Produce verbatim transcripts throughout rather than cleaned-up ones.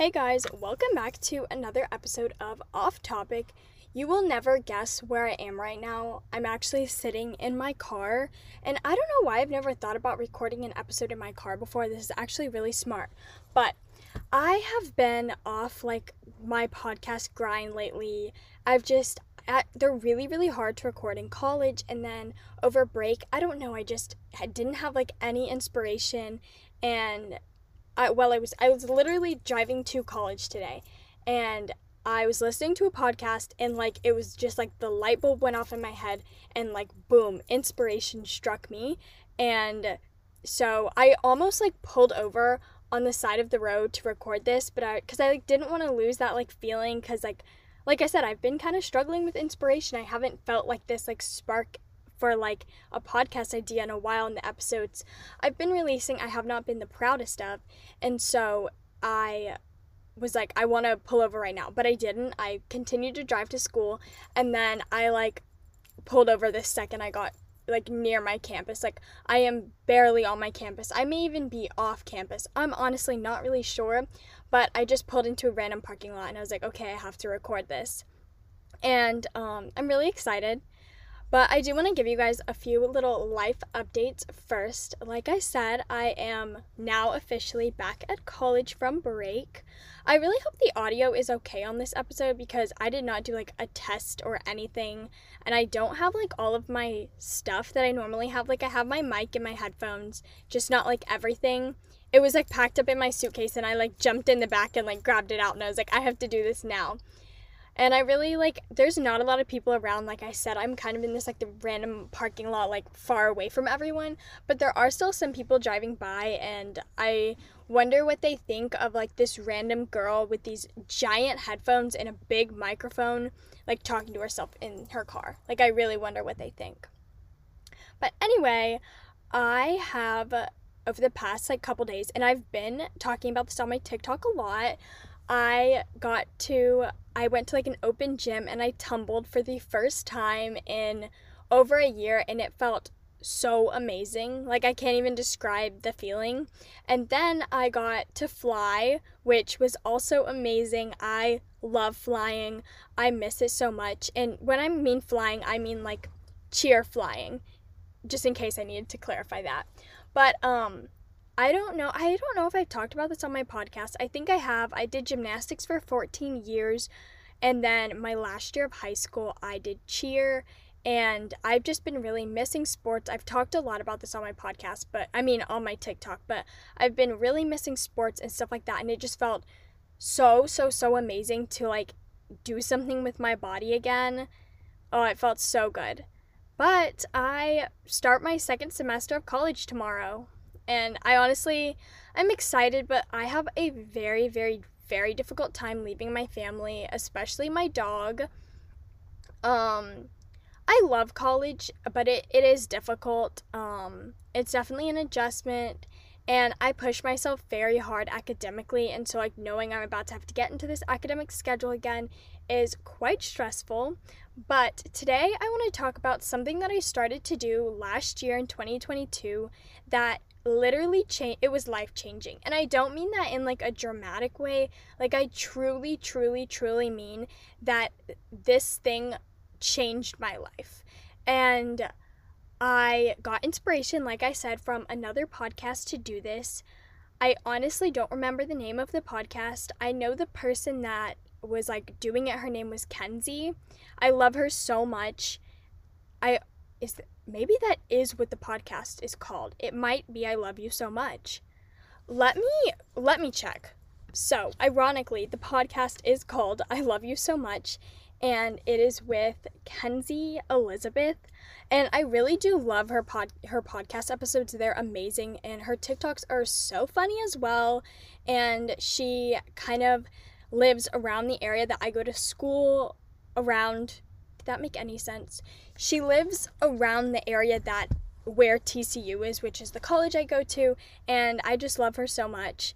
Hey guys, welcome back to another episode of Off Topic. You will never guess where I am right now. I'm actually sitting in my car, and I don't know why I've never thought about recording an episode in my car before. This is actually really smart, but I have been off like my podcast grind lately. I've just At, they're really really hard to record in college, and then over break I don't know I just I didn't have like any inspiration, and I, well I was I was literally driving to college today and I was listening to a podcast, and like it was just like the light bulb went off in my head, and like boom, inspiration struck me. And so I almost like pulled over on the side of the road to record this, but I because I like didn't want to lose that like feeling, because like Like I said, I've been kind of struggling with inspiration. I haven't felt like this like spark for like a podcast idea in a while, and the episodes I've been releasing I have not been the proudest of. And so I was like, I want to pull over right now, but I didn't. I continued to drive to school, and then I like pulled over the second I got like near my campus. Like I am barely on my campus. I may even be off campus. I'm honestly not really sure, but I just pulled into a random parking lot, and I was like, okay, I have to record this. And um, I'm really excited, but I do want to give you guys a few little life updates first. Like I said, I am now officially back at college from break. I really hope the audio is okay on this episode, because I did not do like a test or anything, and I don't have like all of my stuff that I normally have. Like I have my mic and my headphones, just not like everything. It was like packed up in my suitcase, and I like jumped in the back and like grabbed it out, and I was like, I have to do this now. And I really like, there's not a lot of people around. Like I said, I'm kind of in this like the random parking lot, like far away from everyone, but there are still some people driving by, and I wonder what they think of like this random girl with these giant headphones and a big microphone, like talking to herself in her car. Like I really wonder what they think. But anyway, I have over the past like couple days, and I've been talking about this on my TikTok a lot, I got to, I went to like an open gym, and I tumbled for the first time in over a year, and it felt so amazing. Like I can't even describe the feeling. And then I got to fly, which was also amazing. I love flying. I miss it so much. And when I mean flying, I mean like cheer flying, just in case I needed to clarify that. But um, I don't know. I don't know if I've talked about this on my podcast. I think I have. I did gymnastics for fourteen years. And then my last year of high school, I did cheer. And I've just been really missing sports. I've talked a lot about this on my podcast, but I mean on my TikTok. But I've been really missing sports and stuff like that. And it just felt so, so, so amazing to like do something with my body again. Oh, it felt so good. But I start my second semester of college tomorrow, and I honestly, I'm excited, but I have a very, very, very difficult time leaving my family, especially my dog. Um, I love college, but it, it is difficult. Um, it's definitely an adjustment, and I push myself very hard academically, and so like knowing I'm about to have to get into this academic schedule again is quite stressful. But today I want to talk about something that I started to do last year in twenty twenty-two that literally changed. It was life-changing, and I don't mean that in like a dramatic way. Like I truly truly truly mean that this thing changed my life. And I got inspiration, like I said, from another podcast to do this. I honestly don't remember the name of the podcast. I know the person that was like doing it, her name was Kenzie. I love her so much. I is th- maybe that is what the podcast is called. It might be I Love You So Much. Let me let me check. So, ironically, the podcast is called I Love You So Much, and it is with Kenzie Elizabeth. And I really do love her pod her podcast episodes. They're amazing, and her TikToks are so funny as well. And she kind of lives around the area that I go to school around. Did that make any sense? She lives around the area that where T C U is, which is the college I go to, and I just love her so much.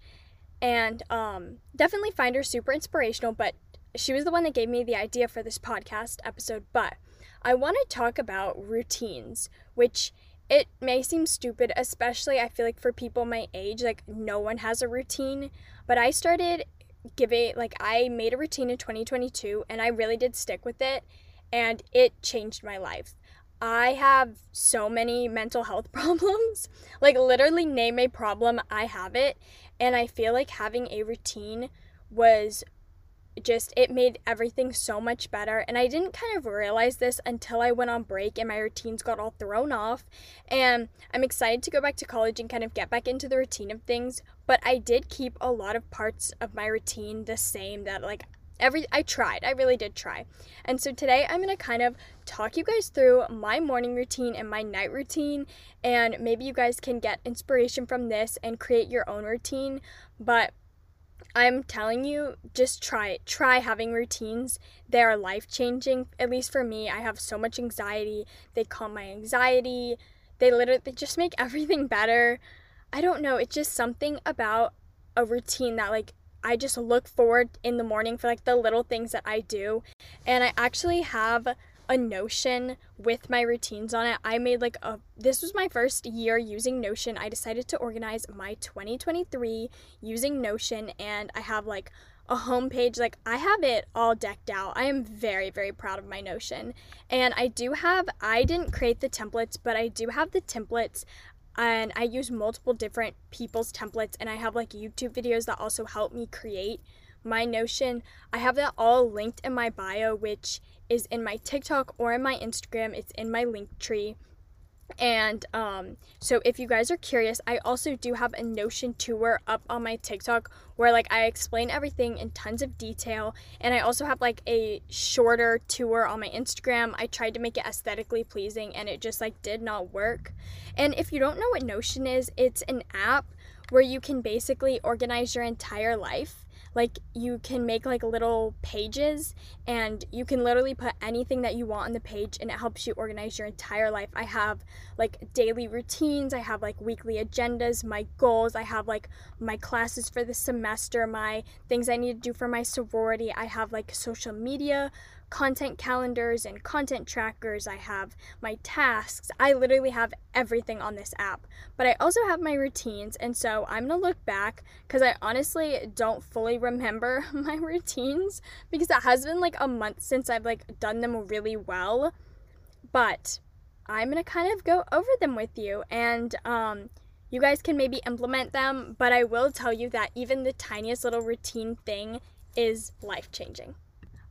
And um, definitely find her super inspirational, but she was the one that gave me the idea for this podcast episode. But I want to talk about routines, which it may seem stupid, especially I feel like for people my age, like no one has a routine, but I started giving, like, I made a routine in twenty twenty-two, and I really did stick with it, and it changed my life. I have so many mental health problems, like, literally name a problem, I have it, and I feel like having a routine was just, it made everything so much better. And I didn't kind of realize this until I went on break and my routines got all thrown off, and I'm excited to go back to college and kind of get back into the routine of things, but I did keep a lot of parts of my routine the same that, like, every I tried I really did try. And so today I'm gonna kind of talk you guys through my morning routine and my night routine, and maybe you guys can get inspiration from this and create your own routine. But I'm telling you, just try it. Try having routines. They are life-changing. At least for me, I have so much anxiety. They calm my anxiety. They literally they just make everything better. I don't know. It's just something about a routine that, like, I just look forward in the morning for, like, the little things that I do. And I actually have a Notion with my routines on it. I made like a this was my first year using Notion. I decided to organize my twenty twenty-three using Notion, and I have like a homepage. Like, I have it all decked out. I am very, very proud of my Notion. And I do have I didn't create the templates, but I do have the templates, and I use multiple different people's templates, and I have like YouTube videos that also help me create my Notion. I have that all linked in my bio, which is in my TikTok or in my Instagram. It's in my link tree. And um, so if you guys are curious, I also do have a Notion tour up on my TikTok where, like, I explain everything in tons of detail. And I also have, like, a shorter tour on my Instagram. I tried to make it aesthetically pleasing, and it just, like, did not work. And if you don't know what Notion is, it's an app where you can basically organize your entire life. Like, you can make, like, little pages, and you can literally put anything that you want on the page, and it helps you organize your entire life. I have, like, daily routines. I have, like, weekly agendas, my goals. I have, like, my classes for the semester, my things I need to do for my sorority. I have, like, social media content calendars and content trackers. I have my tasks. I literally have everything on this app. But I also have my routines, and so I'm gonna look back, because I honestly don't fully remember my routines, because it has been like a month since I've, like, done them really well. But I'm gonna kind of go over them with you, and um you guys can maybe implement them. But I will tell you that even the tiniest little routine thing is life-changing.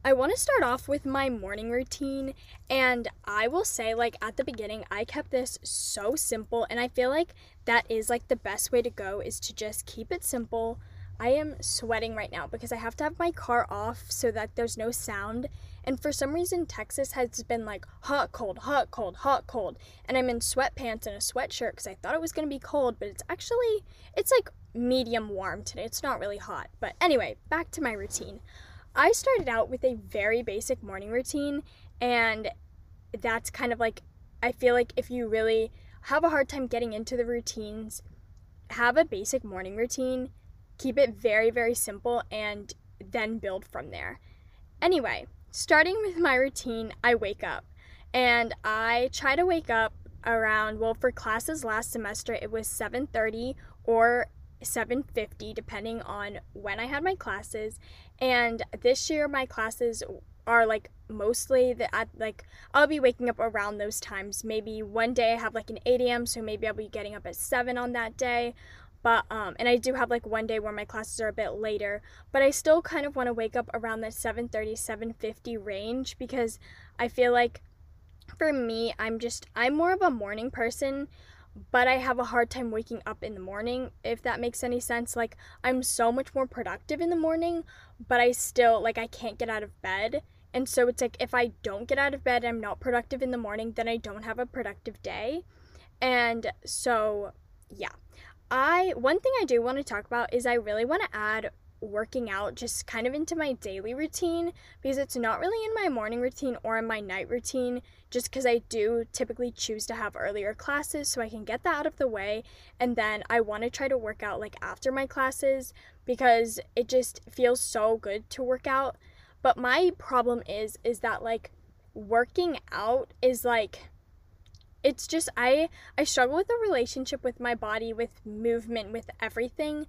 I want to start off with my morning routine, and I will say, like, at the beginning, I kept this so simple, and I feel like that is, like, the best way to go, is to just keep it simple. I am sweating right now because I have to have my car off so that there's no sound, and for some reason, Texas has been, like, hot, cold, hot, cold, hot, cold, and I'm in sweatpants and a sweatshirt because I thought it was going to be cold, but it's actually, it's, like, medium warm today. It's not really hot, but anyway, back to my routine. I started out with a very basic morning routine, and that's kind of like, I feel like if you really have a hard time getting into the routines, have a basic morning routine, keep it very, very simple, and then build from there. Anyway, starting with my routine, I wake up, and I try to wake up around, well, for classes last semester, it was seven thirty or seven fifty, depending on when I had my classes. And this year my classes are, like, mostly the at like I'll be waking up around those times. Maybe one day I have, like, an eight a.m. so maybe I'll be getting up at seven on that day. But um and I do have, like, one day where my classes are a bit later, but I still kind of want to wake up around the seven thirty, seven fifty range, because I feel like for me, I'm just I'm more of a morning person. But I have a hard time waking up in the morning, if that makes any sense. Like, I'm so much more productive in the morning, but I still, like, I can't get out of bed. And so it's like, if I don't get out of bed, I'm not productive in the morning, then I don't have a productive day. And so, yeah. I, one thing I do want to talk about is I really want to add working out just kind of into my daily routine, because it's not really in my morning routine or in my night routine, just because I do typically choose to have earlier classes so I can get that out of the way. And then I want to try to work out, like, after my classes, because it just feels so good to work out. But my problem is is that, like, working out is, like, it's just I I struggle with a relationship with my body, with movement, with everything.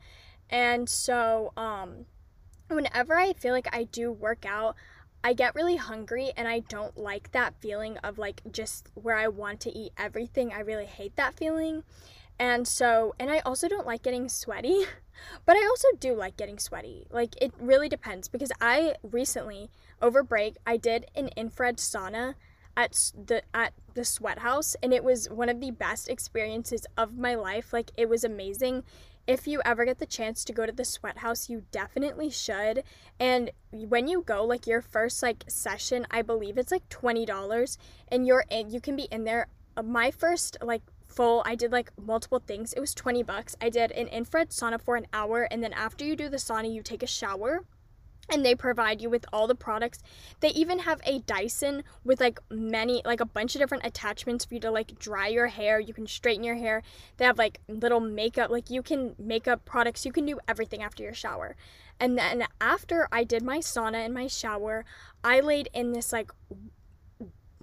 And so um whenever I feel like I do work out, I get really hungry, and I don't like that feeling of like just where I want to eat everything. I really hate that feeling. And so, and I also don't like getting sweaty, but I also do like getting sweaty. Like, it really depends, because I recently, over break, I did an infrared sauna at the at the sweat house, and it was one of the best experiences of my life. Like, it was amazing. If you ever get the chance to go to the sweat house, you definitely should. And when you go, like, your first like session, I believe it's like twenty dollars, and you're in, you can be in there. My first like full, I did like multiple things. It was twenty bucks. I did an infrared sauna for an hour, and then after you do the sauna, you take a shower, and they provide you with all the products. They even have a Dyson with like many, like a bunch of different attachments for you to like dry your hair. You can straighten your hair. They have like little makeup, like you can makeup products. You can do everything after your shower. And then after I did my sauna and my shower, I laid in this like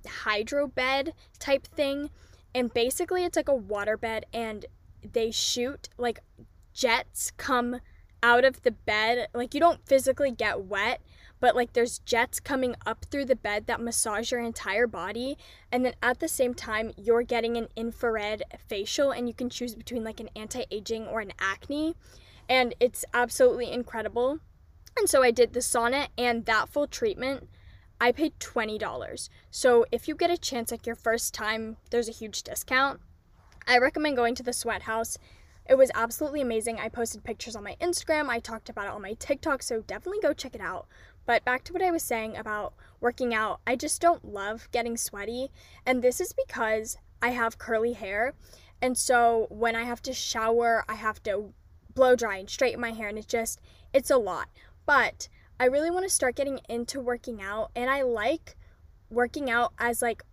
hydro bed type thing. And basically it's like a water bed, and they shoot like jets come out of the bed. Like, you don't physically get wet, but like there's jets coming up through the bed that massage your entire body. And then at the same time, you're getting an infrared facial, and you can choose between like an anti-aging or an acne, and it's absolutely incredible. And so I did the sauna and that full treatment. I paid twenty dollars. So if you get a chance, like your first time, there's a huge discount. I recommend going to the sweat house. It was absolutely amazing. I posted pictures on my Instagram. I talked about it on my TikTok, so definitely go check it out. But back to what I was saying about working out, I just don't love getting sweaty. And this is because I have curly hair. And so when I have to shower, I have to blow dry and straighten my hair, and it just, it's a lot. But I really want to start getting into working out, and I like working out as like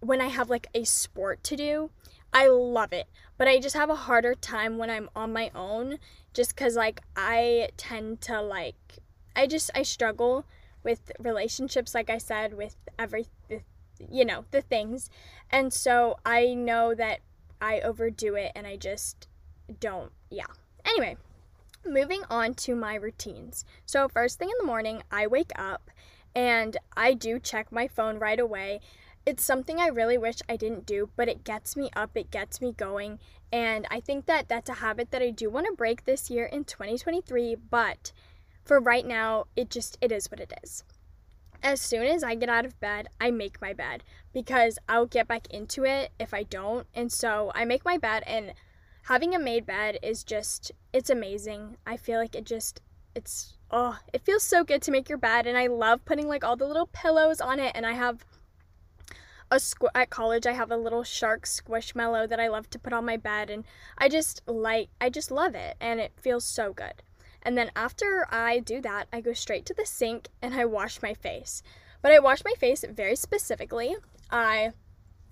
when I have like a sport to do. I love it, but I just have a harder time when I'm on my own, just because like I tend to like, I just, I struggle with relationships, like I said, with every, you know, the things. And so I know that I overdo it, and I just don't, yeah. Anyway. Moving on to my routines. So first thing in the morning, I wake up and I do check my phone right away. It's something I really wish I didn't do, but it gets me up, it gets me going. And I think that that's a habit that I do want to break this year in twenty twenty-three, but for right now, it just, it is what it is. As soon as I get out of bed, I make my bed, because I'll get back into it if I don't. And so I make my bed, and having a made bed is just, it's amazing. I feel like it just, it's, oh, it feels so good to make your bed. And I love putting like all the little pillows on it. And I have a, squ- at college, I have a little shark squishmallow that I love to put on my bed. And I just like, I just love it. And it feels so good. And then after I do that, I go straight to the sink and I wash my face. But I wash my face very specifically. I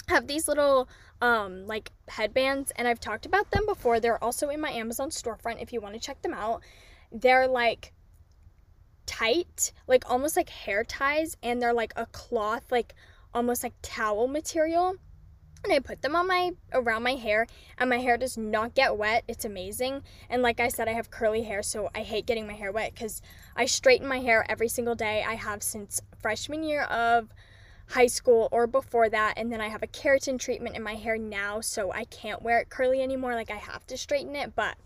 have these little um like headbands, and I've talked about them before. They're also in my Amazon storefront if you want to check them out. They're like tight, like almost like hair ties, and they're like a cloth, like almost like towel material, and I put them on my around my hair, and my hair does not get wet. It's amazing. And like I said, I have curly hair, so I hate getting my hair wet, because I straighten my hair every single day. I have since freshman year of high school or before that, and then I have a keratin treatment in my hair now, so I can't wear it curly anymore. Like, I have to straighten it, but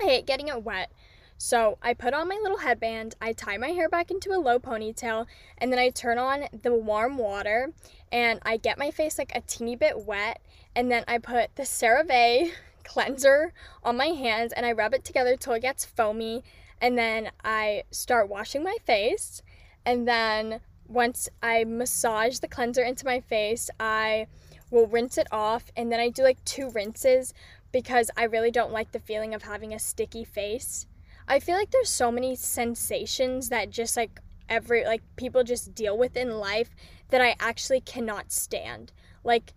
I hate getting it wet. So I put on my little headband, I tie my hair back into a low ponytail, and then I turn on the warm water, and I get my face like a teeny bit wet, and then I put the CeraVe cleanser on my hands, and I rub it together till it gets foamy, and then I start washing my face. And then once I massage the cleanser into my face, I will rinse it off, and then I do like two rinses, because I really don't like the feeling of having a sticky face. I feel like there's so many sensations that just like every, like people just deal with in life that I actually cannot stand. Like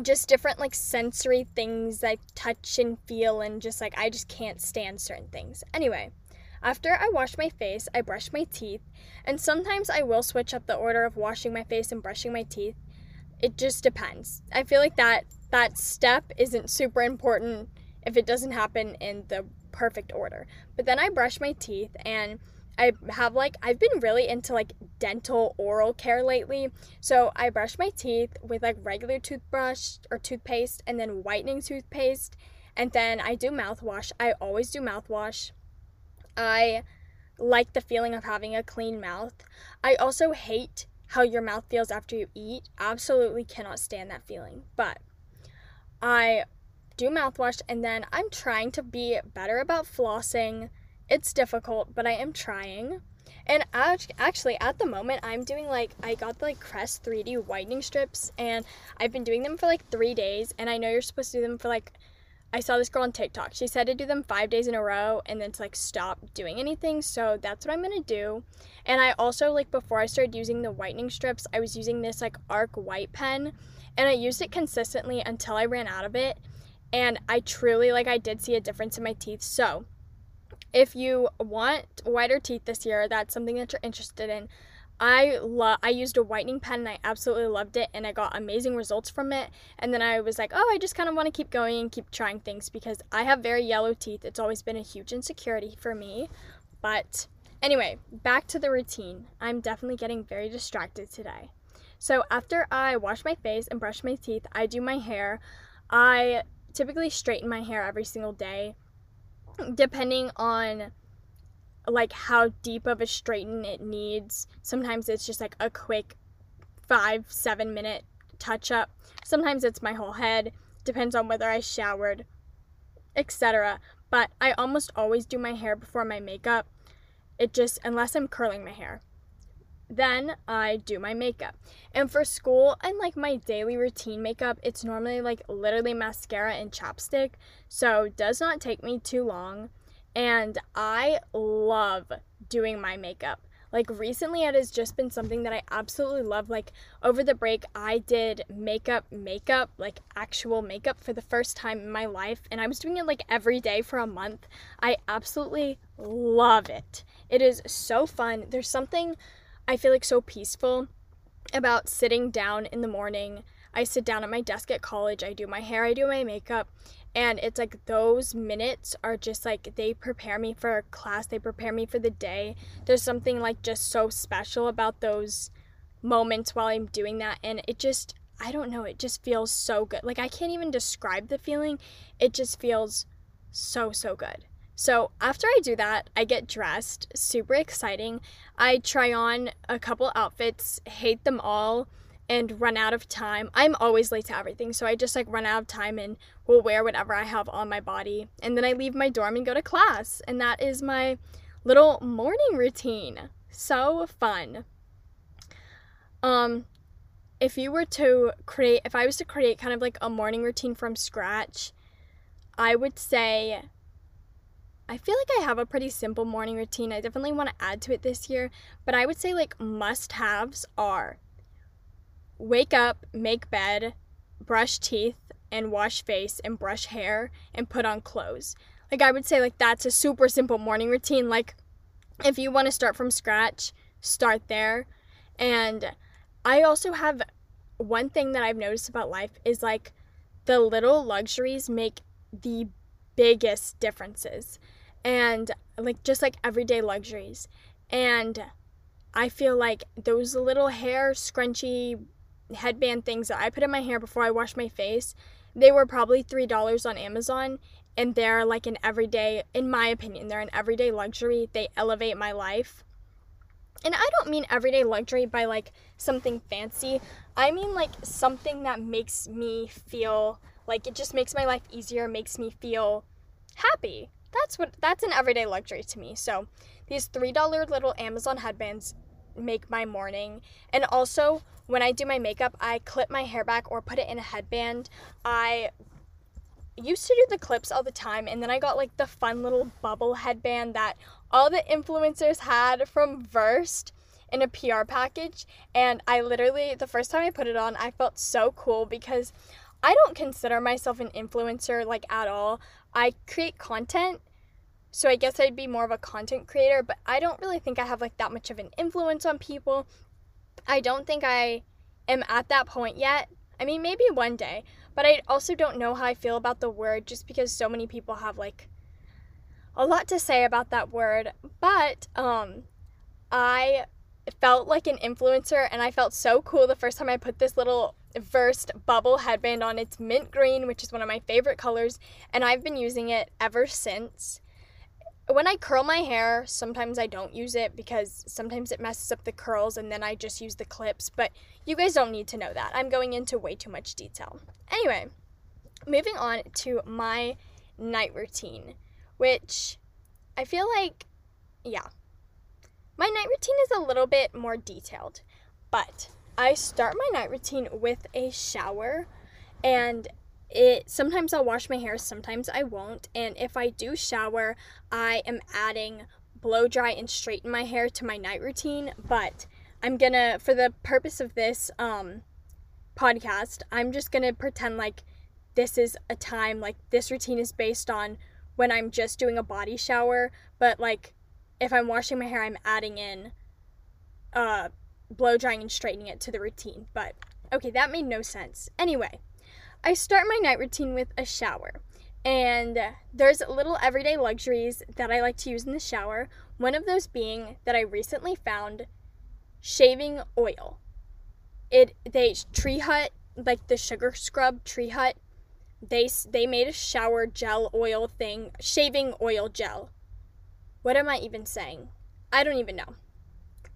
just different like sensory things like touch and feel, and just like I just can't stand certain things. Anyway. After I wash my face, I brush my teeth, and sometimes I will switch up the order of washing my face and brushing my teeth. It just depends. I feel like that that step isn't super important if it doesn't happen in the perfect order. But then I brush my teeth, and I have like, I've been really into like dental oral care lately. So I brush my teeth with like regular toothbrush or toothpaste, and then whitening toothpaste. And then I do mouthwash. I always do mouthwash. I like the feeling of having a clean mouth. I also hate how your mouth feels after you eat. Absolutely cannot stand that feeling. But I do mouthwash, and then I'm trying to be better about flossing. It's difficult, but I am trying. And actually, at the moment, I'm doing, like, I got the, like, Crest three D whitening strips, and I've been doing them for, like, three days, and I know you're supposed to do them for, like, I saw this girl on TikTok. She said to do them five days in a row and then to, like, stop doing anything, so that's what I'm going to do. And I also, like, before I started using the whitening strips, I was using this, like, Arc White pen, and I used it consistently until I ran out of it, and I truly, like, I did see a difference in my teeth, so if you want whiter teeth this year, that's something that you're interested in. I love. I used a whitening pen, and I absolutely loved it, and I got amazing results from it. And then I was like, oh, I just kind of want to keep going and keep trying things because I have very yellow teeth. It's always been a huge insecurity for me. But anyway, back to the routine. I'm definitely getting very distracted today. So after I wash my face and brush my teeth, I do my hair. I typically straighten my hair every single day, depending on like how deep of a straighten it needs. Sometimes it's just like a quick five seven minute touch up, sometimes it's my whole head, depends on whether I showered, etc. But I almost always do my hair before my makeup. It just, unless I'm curling my hair, then I do my makeup. And for school and like my daily routine makeup, it's normally like literally mascara and chapstick, so it does not take me too long. And I love doing my makeup. Like recently it has just been something that I absolutely love. Like over the break I did makeup makeup, like actual makeup for the first time in my life, and I was doing it like every day for a month. I absolutely love it. It is so fun. There's something I feel like so peaceful about sitting down in the morning. I sit down at my desk at college, I do my hair, I do my makeup, and it's like those minutes are just like, they prepare me for class, they prepare me for the day. There's something like just so special about those moments while I'm doing that, and it just, I don't know, it just feels so good. Like I can't even describe the feeling, it just feels so, so good. So after I do that, I get dressed, super exciting. I try on a couple outfits, hate them all, and run out of time. I'm always late to everything, so I just like run out of time and will wear whatever I have on my body. And then I leave my dorm and go to class. And that is my little morning routine. So fun. Um, if you were to create, if I was to create kind of like a morning routine from scratch, I would say, I feel like I have a pretty simple morning routine. I definitely want to add to it this year, but I would say like must-haves are wake up, make bed, brush teeth, and wash face, and brush hair, and put on clothes. Like I would say like that's a super simple morning routine. Like if you want to start from scratch, start there. And I also have one thing that I've noticed about life is like the little luxuries make the biggest differences. And like just like everyday luxuries. And I feel like those little hair scrunchy headband things that I put in my hair before I wash my face, they were probably three dollars on Amazon, and they're like an everyday, in my opinion, they're an everyday luxury. They elevate my life. And I don't mean everyday luxury by like something fancy. I mean like something that makes me feel like it just makes my life easier, makes me feel happy. That's what, that's an everyday luxury to me. So these three dollar little Amazon headbands make my morning. And also when I do my makeup, I clip my hair back or put it in a headband. I used to do the clips all the time, and then I got like the fun little bubble headband that all the influencers had from Versed in a P R package. And I literally, the first time I put it on, I felt so cool because I don't consider myself an influencer like at all. I create content, so I guess I'd be more of a content creator, but I don't really think I have like that much of an influence on people. I don't think I am at that point yet. I mean, maybe one day, but I also don't know how I feel about the word just because so many people have like a lot to say about that word, but um, I felt like an influencer, and I felt so cool the first time I put this little Versed bubble headband on. It's mint green, which is one of my favorite colors, and I've been using it ever since. When I curl my hair, sometimes I don't use it because sometimes it messes up the curls, and then I just use the clips, but you guys don't need to know that. I'm going into way too much detail. Anyway, moving on to my night routine, which I feel like, yeah, my night routine is a little bit more detailed, but I start my night routine with a shower, and it sometimes I'll wash my hair, sometimes I won't, and if I do shower, I am adding blow dry and straighten my hair to my night routine, but I'm gonna, for the purpose of this um, podcast, I'm just gonna pretend like this is a time, like this routine is based on when I'm just doing a body shower, but like if I'm washing my hair, I'm adding in uh, blow drying and straightening it to the routine, but okay, that made no sense. Anyway, I start my night routine with a shower, and there's little everyday luxuries that I like to use in the shower, one of those being that I recently found shaving oil. It they Tree Hut, like the sugar scrub Tree Hut, they they made a shower gel oil thing, shaving oil gel. What am I even saying? I don't even know.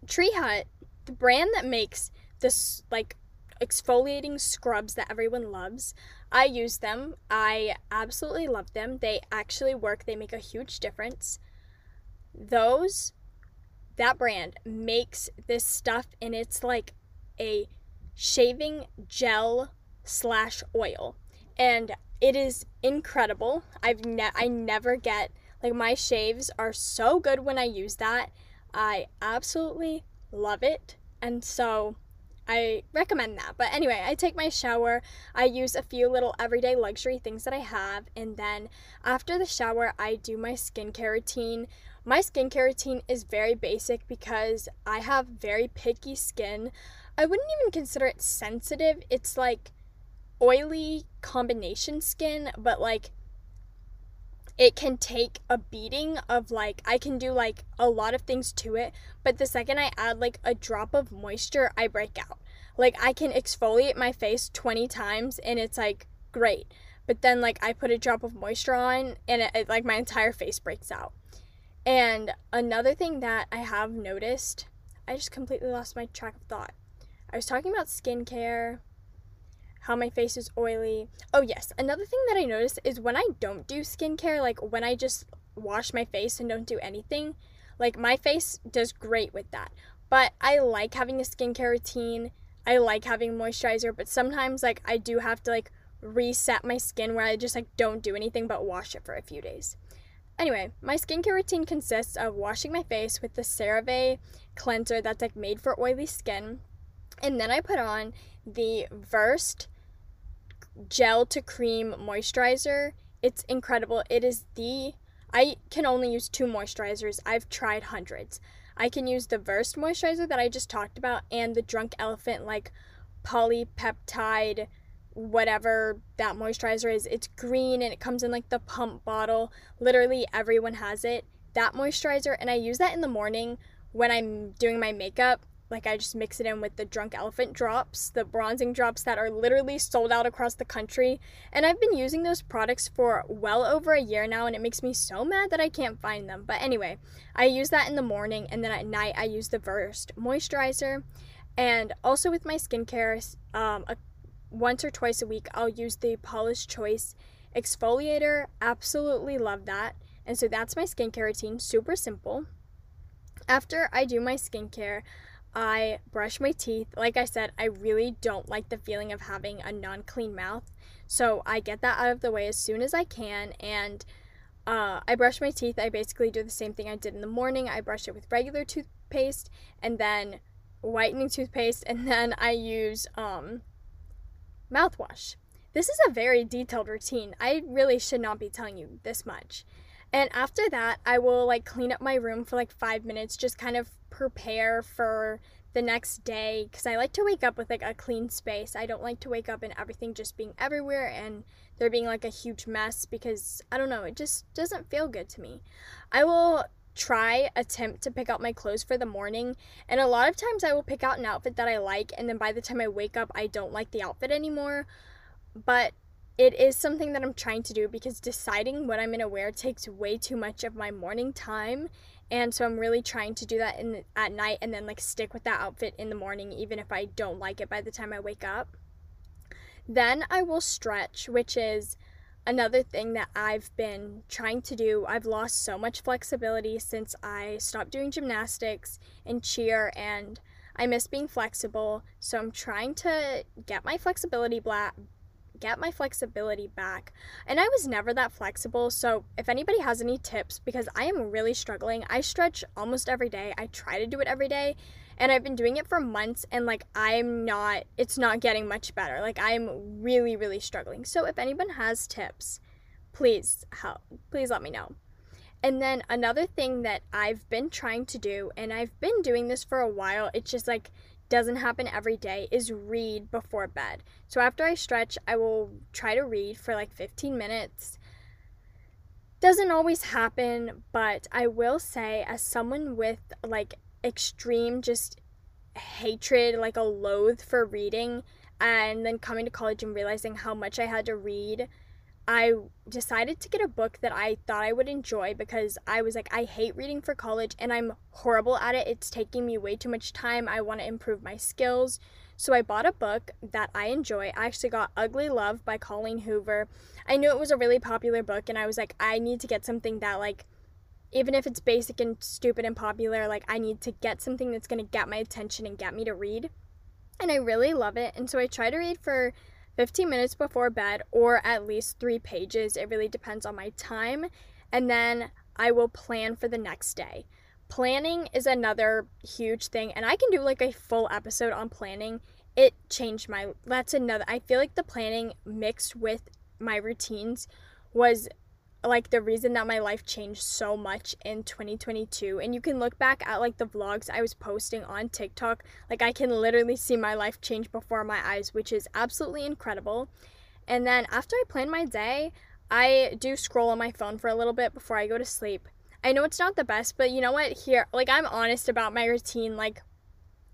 Tree Hut, the brand that makes this like exfoliating scrubs that everyone loves. I use them. I absolutely love them. They actually work. They make a huge difference. Those, that brand makes this stuff, and it's like a shaving gel slash oil, and it is incredible. I've ne- I never get, like, my shaves are so good when I use that. I absolutely love it, and so I recommend that. But anyway, I take my shower, I use a few little everyday luxury things that I have, and then after the shower, I do my skincare routine. My skincare routine is very basic because I have very picky skin. I wouldn't even consider it sensitive. It's like oily combination skin, but like it can take a beating of like, I can do like a lot of things to it, but the second I add like a drop of moisture, I break out. Like I can exfoliate my face twenty times and it's like great, but then like I put a drop of moisture on and it, it like my entire face breaks out. And another thing that I have noticed, I just completely lost my track of thought. I was talking about skincare, how my face is oily. Oh yes, another thing that I noticed is when I don't do skincare, like when I just wash my face and don't do anything, like my face does great with that. But I like having a skincare routine. I like having moisturizer, but sometimes like I do have to like reset my skin where I just like don't do anything but wash it for a few days. Anyway, my skincare routine consists of washing my face with the CeraVe cleanser that's like made for oily skin, and then I put on the Versed gel to cream moisturizer. It's incredible. It is the, I can only use two moisturizers. I've tried hundreds. I can use the Versed moisturizer that I just talked about and the Drunk Elephant like polypeptide whatever that moisturizer is. It's green and it comes in like the pump bottle. Literally everyone has it. That moisturizer, and I use that in the morning when I'm doing my makeup. Like, I just mix it in with the Drunk Elephant drops, the bronzing drops that are literally sold out across the country. And I've been using those products for well over a year now, and it makes me so mad that I can't find them. But anyway, I use that in the morning, and then at night I use the Versed moisturizer. And also with my skincare, um, a, once or twice a week, I'll use the Paula's Choice exfoliator. Absolutely love that. And so that's my skincare routine. Super simple. After I do my skincare, I brush my teeth. Like I said, I really don't like the feeling of having a non-clean mouth, so I get that out of the way as soon as I can, and uh, I brush my teeth. I basically do the same thing I did in the morning. I brush it with regular toothpaste, and then whitening toothpaste, and then I use um, mouthwash. This is a very detailed routine. I really should not be telling you this much. And after that, I will like clean up my room for like five minutes, just kind of prepare for the next day, because I like to wake up with like a clean space. I don't like to wake up and everything just being everywhere and there being like a huge mess, because I don't know, it just doesn't feel good to me. I will try attempt to pick out my clothes for the morning, and a lot of times I will pick out an outfit that I like, and then by the time I wake up I don't like the outfit anymore. But it is something that I'm trying to do, because deciding what I'm going to wear takes way too much of my morning time, and so I'm really trying to do that in at night and then like stick with that outfit in the morning, even if I don't like it by the time I wake up. Then I will stretch, which is another thing that I've been trying to do. I've lost so much flexibility since I stopped doing gymnastics and cheer, and I miss being flexible. So I'm trying to get my flexibility back, get my flexibility back. And I was never that flexible. So if anybody has any tips, because I am really struggling, I stretch almost every day. I try to do it every day, and I've been doing it for months, and like I'm not, it's not getting much better. Like I'm really, really struggling. So if anyone has tips, please help, please let me know. And then another thing that I've been trying to do, and I've been doing this for a while, it's just like doesn't happen every day, is read before bed. So after I stretch, I will try to read for like fifteen minutes. Doesn't always happen, but I will say, as someone with like extreme just hatred, like a loathe for reading, and then coming to college and realizing how much I had to read, I decided to get a book that I thought I would enjoy, because I was like, I hate reading for college and I'm horrible at it. It's taking me way too much time. I want to improve my skills. So I bought a book that I enjoy. I actually got Ugly Love by Colleen Hoover. I knew it was a really popular book, and I was like, I need to get something that like, even if it's basic and stupid and popular, like I need to get something that's going to get my attention and get me to read. And I really love it. And so I try to read for fifteen minutes before bed, or at least three pages. It really depends on my time. And then I will plan for the next day. Planning is another huge thing, and I can do like a full episode on planning. It changed my, that's another, I feel like the planning mixed with my routines was like the reason that my life changed so much in twenty twenty-two. And you can look back at like the vlogs I was posting on TikTok. Like I can literally see my life change before my eyes, which is absolutely incredible. And then after I plan my day, I do scroll on my phone for a little bit before I go to sleep. I know it's not the best, but you know what? Here, like I'm honest about my routine. Like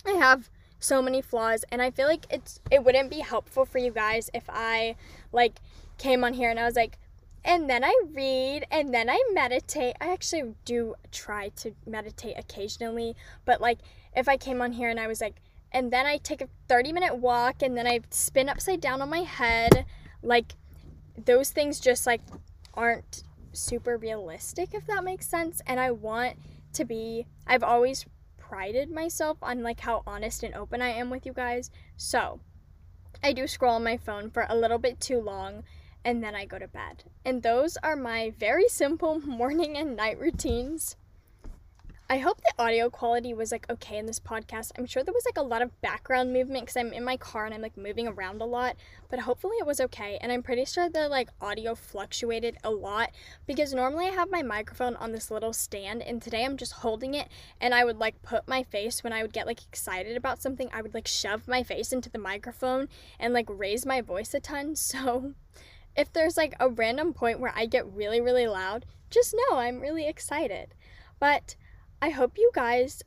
I have so many flaws, and I feel like it's it wouldn't be helpful for you guys if I like came on here and I was like, and then I read, and then I meditate. I actually do try to meditate occasionally, but like if I came on here and I was like, and then I take a thirty minute walk, and then I spin upside down on my head, like those things just like aren't super realistic, if that makes sense. And I want to be, I've always prided myself on like how honest and open I am with you guys. So I do scroll on my phone for a little bit too long, and then I go to bed. And those are my very simple morning and night routines. I hope the audio quality was like okay in this podcast. I'm sure there was like a lot of background movement because I'm in my car and I'm like moving around a lot, but hopefully it was okay. And I'm pretty sure the like audio fluctuated a lot because normally I have my microphone on this little stand, and today I'm just holding it, and I would like put my face, when I would get like excited about something, I would like shove my face into the microphone and like raise my voice a ton. So if there's like a random point where I get really, really loud, just know I'm really excited. But I hope you guys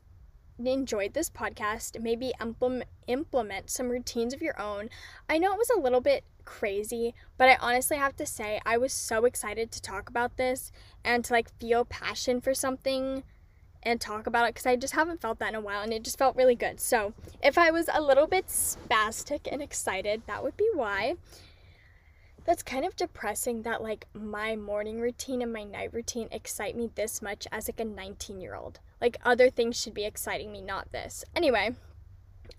enjoyed this podcast. Maybe implement, implement some routines of your own. I know it was a little bit crazy, but I honestly have to say I was so excited to talk about this and to like feel passion for something and talk about it, because I just haven't felt that in a while, and it just felt really good. So if I was a little bit spastic and excited, that would be why. That's kind of depressing that like my morning routine and my night routine excite me this much as like a nineteen year old. Like other things should be exciting me, not this. Anyway,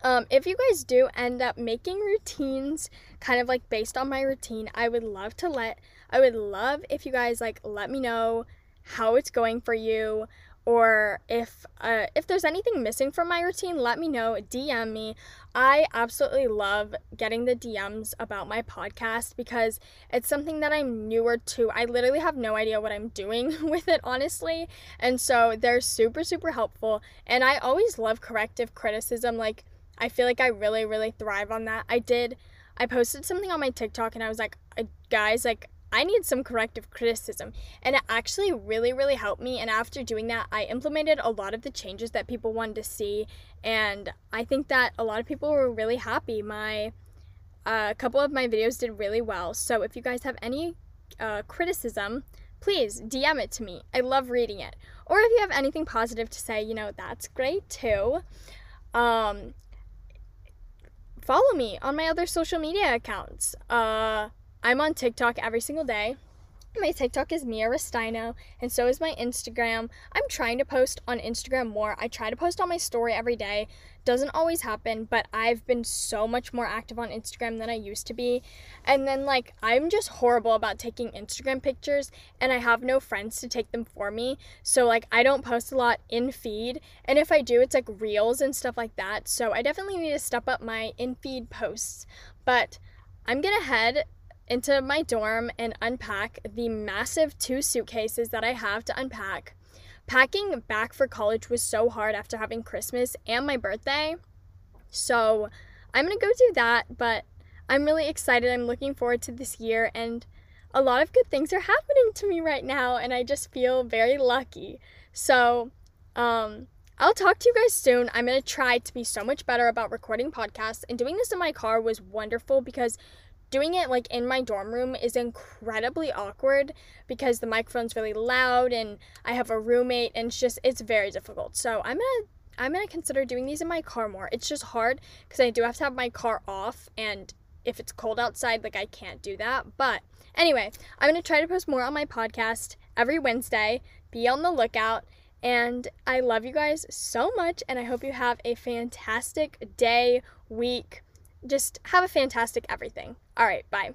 um, if you guys do end up making routines kind of like based on my routine, I would love to let, I would love if you guys like let me know how it's going for you, or if uh, if there's anything missing from my routine, let me know. D M me. I absolutely love getting the D Ms about my podcast because it's something that I'm newer to. I literally have no idea what I'm doing with it, honestly. And so they're super, super helpful. And I always love corrective criticism. Like, I feel like I really, really thrive on that. I did, I posted something on my TikTok and I was like, guys, like, I need some corrective criticism, and it actually really, really helped me. And after doing that, I implemented a lot of the changes that people wanted to see, and I think that a lot of people were really happy. My uh, couple of my videos did really well, so if you guys have any uh, criticism, please D M it to me. I love reading it. Or if you have anything positive to say, you know, that's great too. Um, follow me on my other social media accounts. Uh, I'm on TikTok every single day. My TikTok is Mia Restino, and so is my Instagram. I'm trying to post on Instagram more. I try to post on my story every day. Doesn't always happen, but I've been so much more active on Instagram than I used to be. And then, like, I'm just horrible about taking Instagram pictures, and I have no friends to take them for me. So, like, I don't post a lot in feed. And if I do, it's, like, reels and stuff like that. So I definitely need to step up my in-feed posts. But I'm gonna head into my dorm and unpack the massive two suitcases that I have to unpack. Packing back for college was so hard after having Christmas and my birthday. So I'm gonna go do that, but I'm really excited. I'm looking forward to this year, and a lot of good things are happening to me right now, and I just feel very lucky. So um, I'll talk to you guys soon. I'm gonna try to be so much better about recording podcasts, and doing this in my car was wonderful because doing it like in my dorm room is incredibly awkward because the microphone's really loud and I have a roommate, and it's just, it's very difficult. So I'm gonna I'm gonna consider doing these in my car more. It's just hard because I do have to have my car off, and if it's cold outside, like, I can't do that. But anyway, I'm gonna try to post more on my podcast every Wednesday. Be on the lookout, and I love you guys so much, and I hope you have a fantastic day, week. Just have a fantastic everything. All right, bye.